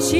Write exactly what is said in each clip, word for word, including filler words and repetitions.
シ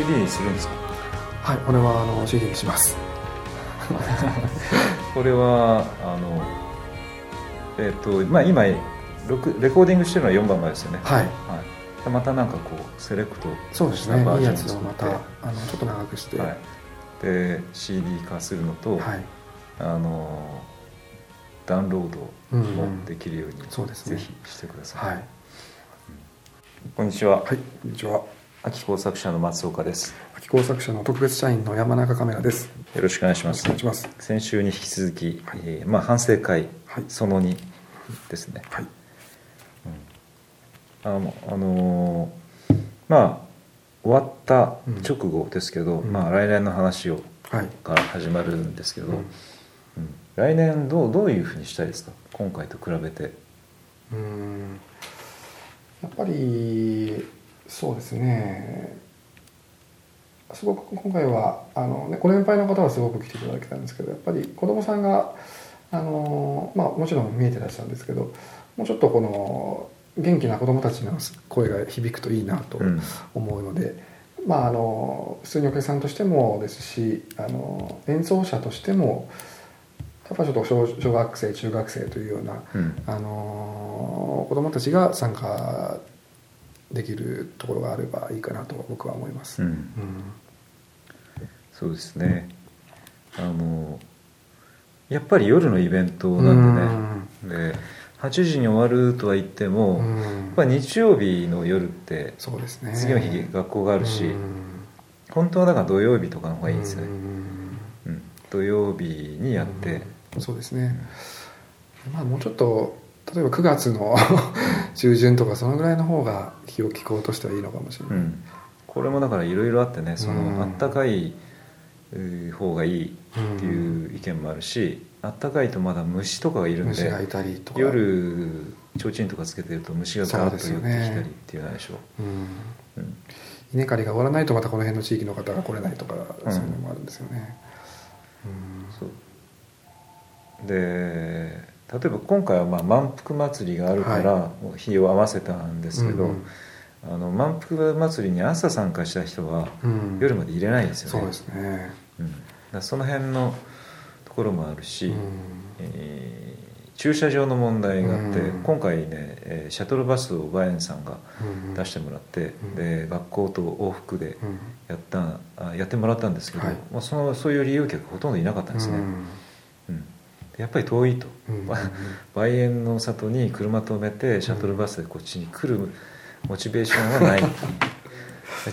ーディー にするんですか？はい、これはあの シーディー にしますこれはあの、えーとまあ、今レコーディングしてるのはよんばんまでですよね。はい、はい、またなんかこうセレクトそうですね、いいやつをまたあのちょっと長くして、はい、で シーディー 化するのと、はい、あのダウンロードもできるように、うんうん、そうですね、ぜひしてください、はい。こんにちは。はい、こんにちは。秋工作者の松岡です。秋工作者の特別社員の山中カメラです。よろしくお願いします。お願いします。先週に引き続き、はい、えー、まあ反省会、はい、そのにですね。はい。うん、あの、あのー、まあ終わった直後ですけど、うん、まあ来年の話を、はい、から始まるんですけど、うんうん、来年どうどういうふうにしたいですか。今回と比べて。うーん。やっぱりそうですね、すごく今回はあの、ね、ご年配の方はすごく来ていただけたんですけど、やっぱり子どもさんがあの、まあ、もちろん見えてらっしゃるんですけど、もうちょっとこの元気な子どもたちの声が響くといいなと思うので、うん、まあ、あの普通にお客さんとしてもですし、あの演奏者としてもやっぱりちょっと 小, 小学生中学生というような、うん、あの子どもたちが参加できるところがあればいいかなと僕は思います、うんうん、そうですね、あのやっぱり夜のイベントなんでね、うん、ではちじに終わるとは言っても、うん、やっぱ日曜日の夜ってそうですね、次の日学校があるし、うん、本当はだから土曜日とかの方がいいですね、うんうん、土曜日にやって、うん、そうですね、まあ、もうちょっと例えばくがつの中旬とかそのぐらいの方が気を利こうとしてはいいのかもしれない、うん、これもだからいろいろあってね、そのあったかい方がいいっていう意見もあるし、あったかいとまだ虫とかがいるんで、虫がいたりとか夜提灯とかつけてると虫がガーッと寄ってきたりっていうのでしょう、うんうん、稲刈りが終わらないとまたこの辺の地域の方が来れないとか、そういうのもあるんですよね、うんうん、そうで、例えば今回はまあ満腹祭りがあるから日を合わせたんですけど、はい、うんうん、あの満腹祭りに朝参加した人は夜まで入れないんですよね、うん、そうですね、うん、だその辺のところもあるし、うん、えー、駐車場の問題があって、うん、今回ねシャトルバスをバエンさんが出してもらって、うん、で学校と往復でやった、うん、やってもらったんですけど、はい、まあ、そのそういう利用客ほとんどいなかったんですね、うんうん、やっぱり遠いと、うん、梅園の里に車止めてシャトルバスでこっちに来るモチベーションはない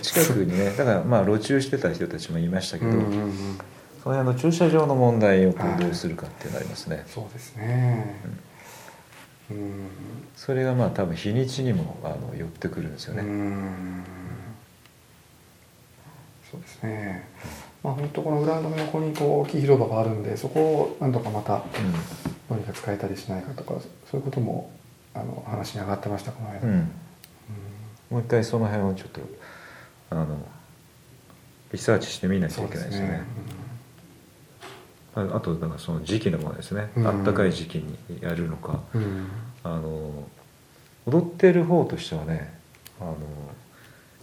近くにね、だからまあ路駐してた人たちもいましたけど、うんうんうん、その辺の駐車場の問題をこうどうするかっていうのありますね。そうですね、うんうん、それがまあ多分日にちにもあの寄ってくるんですよね、うん、そうですね、まあ、本当このグラウンドの横にこう大きい広場があるんで、そこをなんとかまた何か使えたりしないかとか、そういうこともあの話に上がってましたこの間、うんうん、もう一回その辺をちょっとあのリサーチしてみないといけないですね、うん、まあ、あとなんかその時期のものですね、あったかい時期にやるのか、うん、あの踊ってる方としてはね、あの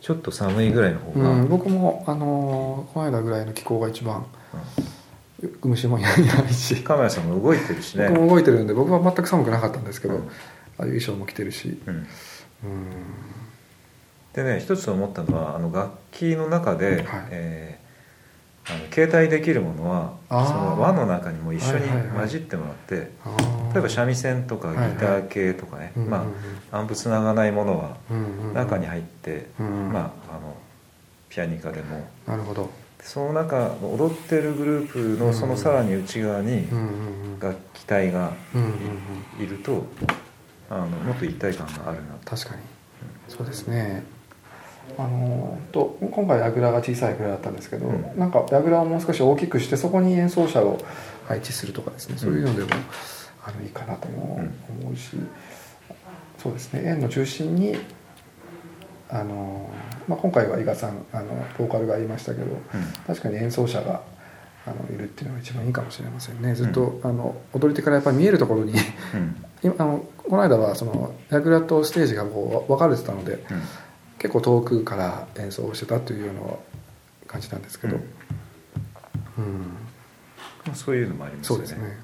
ちょっと寒いぐらいの方が、うん、僕も、あのー、この間ぐらいの気候が一番、うん、虫もいないし、カメラさんも動いてるしね、僕も動いてるんで、僕は全く寒くなかったんですけど、うん、ああいう衣装も着てるし、うんうん、でね、一つ思ったのはあの楽器の中で、はい、えー、あの携帯できるものはその輪の中にも一緒に混じってもらって、はいはいはい、例えば三味線とかギター系とかね、はいはい、まあ、うんうんうん、暗部つながないものは中に入って、うんうん、まあ、あのピアニカでも、なるほど、その中踊ってるグループのそのさらに内側に楽器隊がいると、あのもっと一体感があるなと。確かに、うん、そうですね、あのと今回ヤグラが小さいぐらいだったんですけど、うん、なんかヤグラをもう少し大きくしてそこに演奏者を配置するとかですね、そういうのでも、うん、あのいいかなとも思うし、うん、そうですね、円の中心にあの、まあ、今回は伊賀さんあのボーカルがいましたけど、うん、確かに演奏者があのいるっていうのが一番いいかもしれませんね。ずっと、うん、あの踊り手からやっぱり見えるところに、うん、今あのこの間はそのヤグラとステージがこう分かれてたので、うん、結構遠くから演奏をしてたというような感じなんですけど、うんうん、まあ、そういうのもありますよね。そうですね、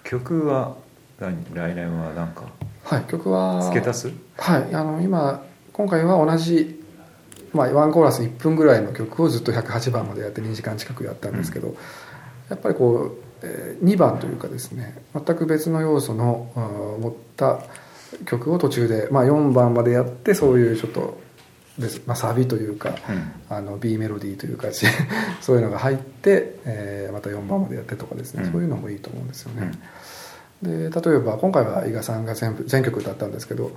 うん、曲は来年は何か、はい、曲は付け足す、はい、あの今今回は同じ、まあ、ワンコーラスいっぷんぐらいの曲をずっとひゃくはちばんまでやってにじかん近くやったんですけど、うん、やっぱりこうにばんというかですね、全く別の要素の持った曲を途中で、まあ、よんばんまでやって、そういうちょっと別、まあ、サビというか、うん、あの B メロディーというかそういうのが入って、えー、またよんばんまでやってとかですね、うん、そういうのもいいと思うんですよね、うん、で例えば今回は伊賀さんが全部全曲歌ったんですけど、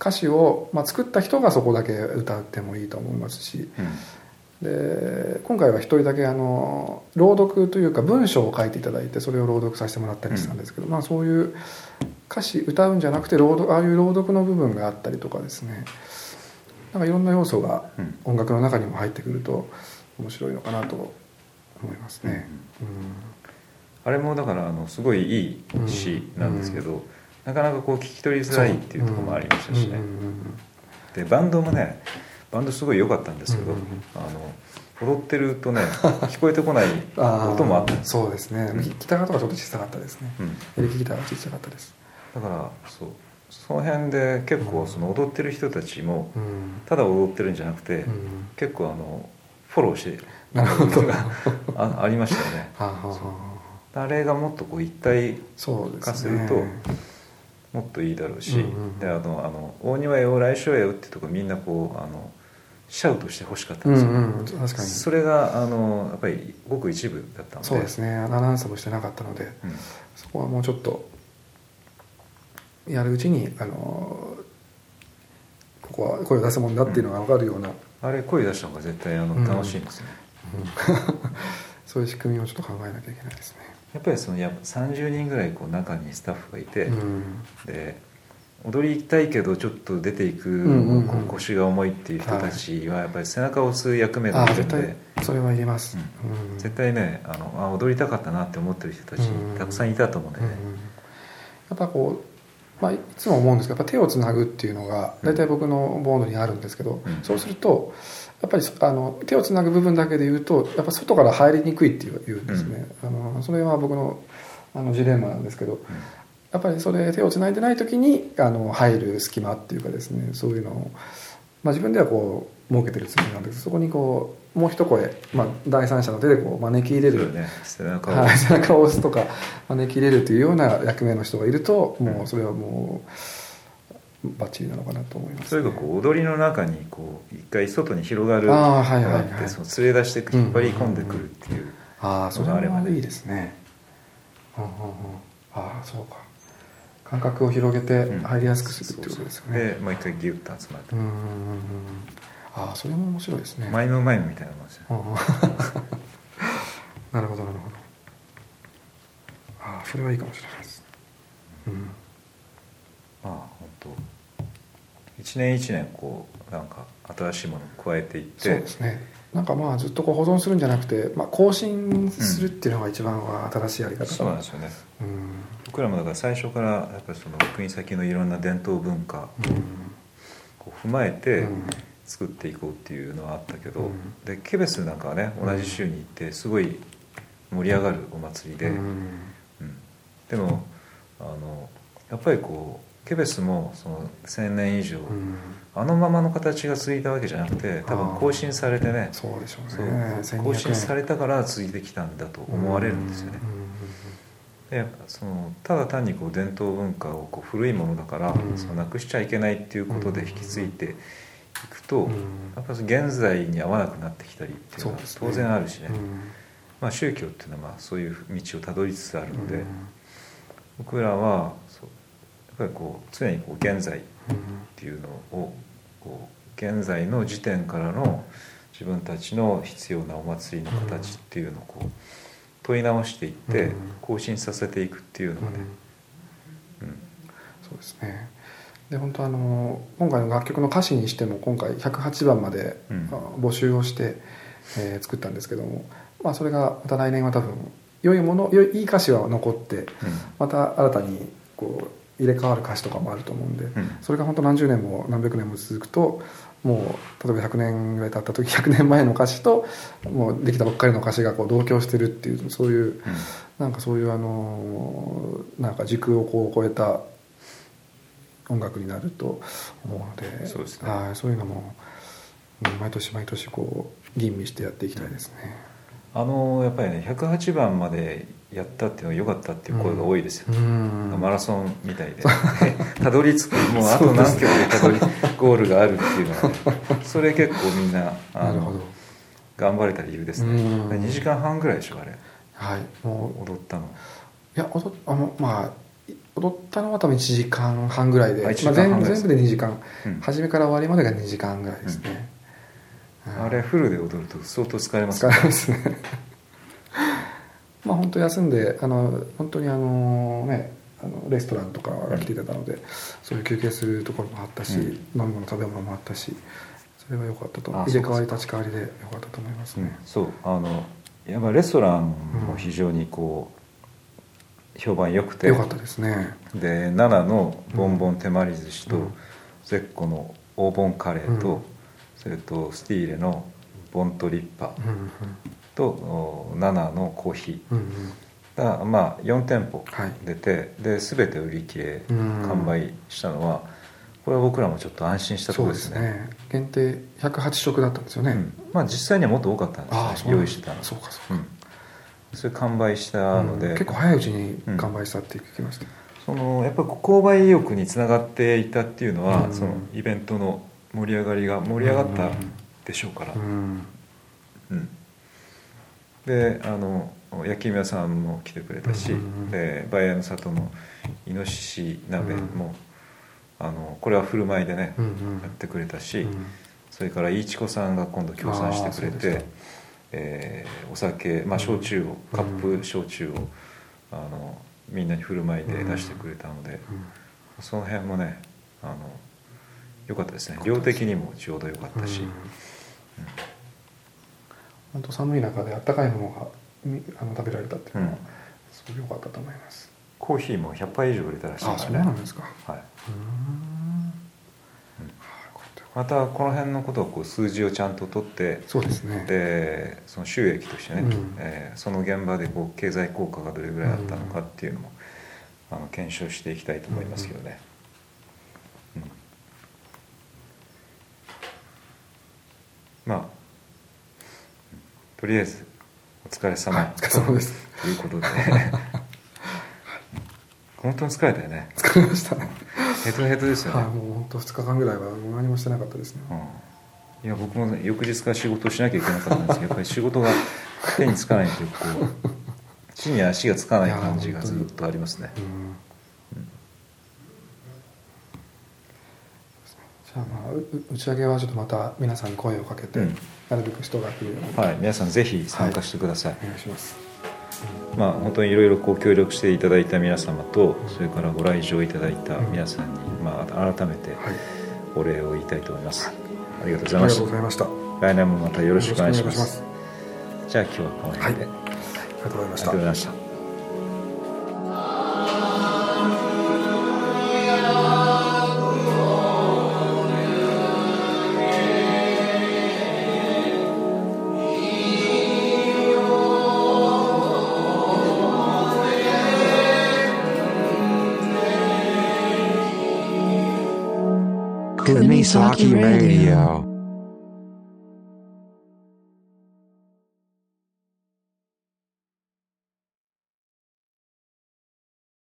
歌詞を、まあ、作った人がそこだけ歌ってもいいと思いますし、うん、で今回は一人だけあの朗読というか文章を書いていただいて、それを朗読させてもらったりしたんですけど、うんまあ、そういう歌詞歌うんじゃなくて朗読、ああいう朗読の部分があったりとかですね、なんかいろんな要素が音楽の中にも入ってくると面白いのかなと思いますね、うんうん、あれもだからあのすごいいい詩なんですけど、うんうん、なかなかこう聞き取りづらいっていうところもありましたしね、うんうんうん、でバンドもね、バンドすごい良かったんですけど、うんうんうん、あの踊ってるとね聞こえてこない音もあったんですそうですね、うん、ギターとかちょっと小さかったですね、うん、エレキギターが小さかったです。だからそう、その辺で結構その踊ってる人たちもただ踊ってるんじゃなくて、うん、結構あのフォローしてなるほどが あ, ありましたよねあれがもっとこう一体化するともっといいだろうし、うんうん、であのあの大庭よ来週よってとこみんなこうあのシャウトして欲しかったんですよ、うんうん、確かにそれがあのやっぱりごく一部だったので、そうですね、アナウンスもしてなかったので、うん、そこはもうちょっとやるうちにあのここは声を出すもんだっていうのが分かるような、うん、あれ声出したのが絶対あの楽しいんですね、うんうん、そういう仕組みをちょっと考えなきゃいけないですね。やっぱりそのやさんじゅうにんぐらいこう中にスタッフがいて、うん、で踊りたいけどちょっと出ていく、うんうんうん、腰が重いっていう人たちはやっぱり背中を押す役目があるので、絶対それは言えます、うんうん、絶対ねあのあ踊りたかったなって思ってる人たち、うん、たくさんいたと思うので、ねうんうん、やっぱこう、まあ、いつも思うんですけど、やっぱ手をつなぐっていうのが大体僕のボードにあるんですけど、うん、そうするとやっぱりあの手をつなぐ部分だけで言うとやっぱ外から入りにくいっていうんですね、うん、あのそれは僕の、 あのジレンマなんですけど、うんやっぱりそれ手をつないでない時にあの入る隙間っていうかですね、そういうのを、まあ、自分ではこう設けてるつもりなんですけど、そこにこうもう一声、まあ、第三者の手でこう招き入れる、ね、背中を、はい、背中を押すとか招き入れるというような役目の人がいると、もうそれはもうバッチリなのかなと思います、ね、それがこう踊りの中にこう一回外に広がる、あ、はいはいはい、その連れ出して引っ張り込んでくるっていうのがあれば、ね、あ、それはいいですね、うんうんうん、ああそうか、間隔を広げて入りやすくするってことですよね、うん、そうそうそうで、毎回ギュッと集まる、うんうんうん、ああそれも面白いですね、マイムマイムみたいなもんですね、うん、なるほどなるほど、ああそれはいいかもしれないです、うん、まあ本当一年一年こうなんか新しいものを加えていって、そうですね、なんかまあずっとこう保存するんじゃなくて、まあ、更新するっていうのが一番は新しいやり方、うん、そうなんですよね、うん、僕らもだから最初からやっぱりその国先のいろんな伝統文化を踏まえて作っていこうっていうのはあったけど、うん、でケベスなんかはね同じ州に行ってすごい盛り上がるお祭りで、うんうん、でもあのやっぱりこうケベスもそのせんねん以上、うん、あのままの形が続いたわけじゃなくて、多分更新されてね、そうでしょうね、そう更新されたから続いてきたんだと思われるんですよね、うんうん、でそのただ単にこう伝統文化をこう古いものだから、うん、そのなくしちゃいけないっていうことで引き継いでいくと、うんうん、やっぱり現在に合わなくなってきたりっていうのは当然あるしね、うんまあ、宗教っていうのはまあそういう道をたどりつつあるので、うん、僕らはそうやっぱりこう常にこう現在っていうのをこう現在の時点からの自分たちの必要なお祭りの形っていうのをこう問い直していって更新させていくっていうのがね、うんうん、そうですね。で本当あの今回の楽曲の歌詞にしても今回ひゃくはちばんまで募集をして、うんえー、作ったんですけども、まあ、それがまた来年は多分良いもの良い、いい歌詞は残って、うん、また新たにこう入れ替わる歌詞とかもあると思うんで、うん、それが本当何十年も何百年も続くともう例えばひゃくねんぐらい経った時ひゃくねんまえの歌詞ともうできたばっかりの歌詞がこう同居してるっていうそういう、うん、なんかそういうあのなんか時空をこう超えた音楽になると思うので、そうですね、はい、そういうのも毎年毎年こう吟味してやっていきたいですね。あのやっぱりねひゃくはちばんまでやったっていうのが良かったっていう声が多いですよ、ね、うん、マラソンみたいでたどり着くもうあと何曲でたどりゴールがあるっていうのは、ね、それ結構みんなあの頑張れた理由ですね。にじかんはんぐらいでしょあれ、はい、もう踊ったのいや 踊, あの、まあ、踊ったのは多分いちじかんはんぐらい で, いちじかんはんぐらいで、まあ、全, 全部でにじかん、うん、初めから終わりまでがにじかんぐらいですね、うんうん、あれフルで踊ると相当疲れますね。疲れますねまあ、本当休んであの本当にあの、ね、あのレストランとかが来ていたので、うん、そういう休憩するところもあったし、うん、飲み物食べ物もあったしそれは良かったと思う。入れ替わり立ち替わりで良かったと思いますね。そうあのやっぱレストランも非常にこう、うん、評判良くて良かったですね。で奈良のボンボン手まり寿司と、うん、絶古のオーボンカレーと、うん、それとスティーレのボントリッパ、うんうんとななのコーヒー、うんうん、が、まあ、よんてんぽ出て、はい、で全て売り切れ完売したのはこれは僕らもちょっと安心したところです ね, そうですね。限定ひゃくはちしょくだったんですよね、うんまあ、実際にはもっと多かったんです、ね、用意してたのそうかそうか、うん、それ完売したので、うん、結構早いうちに完売したって聞きました、うん、そのやっぱり購買意欲につながっていたっていうのは、うん、そのイベントの盛り上がりが盛り上がったでしょうから、うんうんうんであの焼き芋屋さんも来てくれたし、うんうんうん、でバイヤーの里のイノシシ鍋も、うん、あのこれは振る舞いでね、うんうん、やってくれたし、うん、それからいちこさんが今度協賛してくれて、えー、お酒、まあ、焼酎を、うん、カップ焼酎をあのみんなに振る舞いで出してくれたので、うんうん、その辺もねあの良かったですね。量的にもちょうど良かったし、うんうん本当寒い中であったかいものがあの食べられたっていうのはすごく良かったと思います、うん、コーヒーもひゃっぱい以上売れたらしいからね。あそうなんですか、はい、うんまたこの辺のことをこう数字をちゃんと取ってそうですねでその収益としてね、うんえー、その現場でこう経済効果がどれぐらいあったのかっていうのも、うん、あの検証していきたいと思いますけどね、うんうん、まあとりあえずお疲れ様、はい、お疲れ様ですということで本当に疲れたよね。疲れましたね。ヘトヘトですよね、はい、もう本当ふつかかんぐらいは何もしてなかったですね、うん、いや僕も翌日から仕事をしなきゃいけなかったんですけどやっぱり仕事が手につかないというこう地に足がつかない感じがずっとありますね、うんうん、じゃあ、まあ、打ち上げはちょっとまた皆さんに声をかけて、うんなるべく人が来るように、はい、皆さんぜひ参加してください、はい、お願いします、まあ、本当にいろいろご協力していただいた皆様とそれからご来場いただいた皆さんに、まあ、改めてお礼を言いたいと思います、はい、ありがとうございました。ありがとうございました。来年もまたよろしくお願いします。じゃあ今日はこの辺で、はい、ありがとうございました。ありがとうございました。Misaki Radio.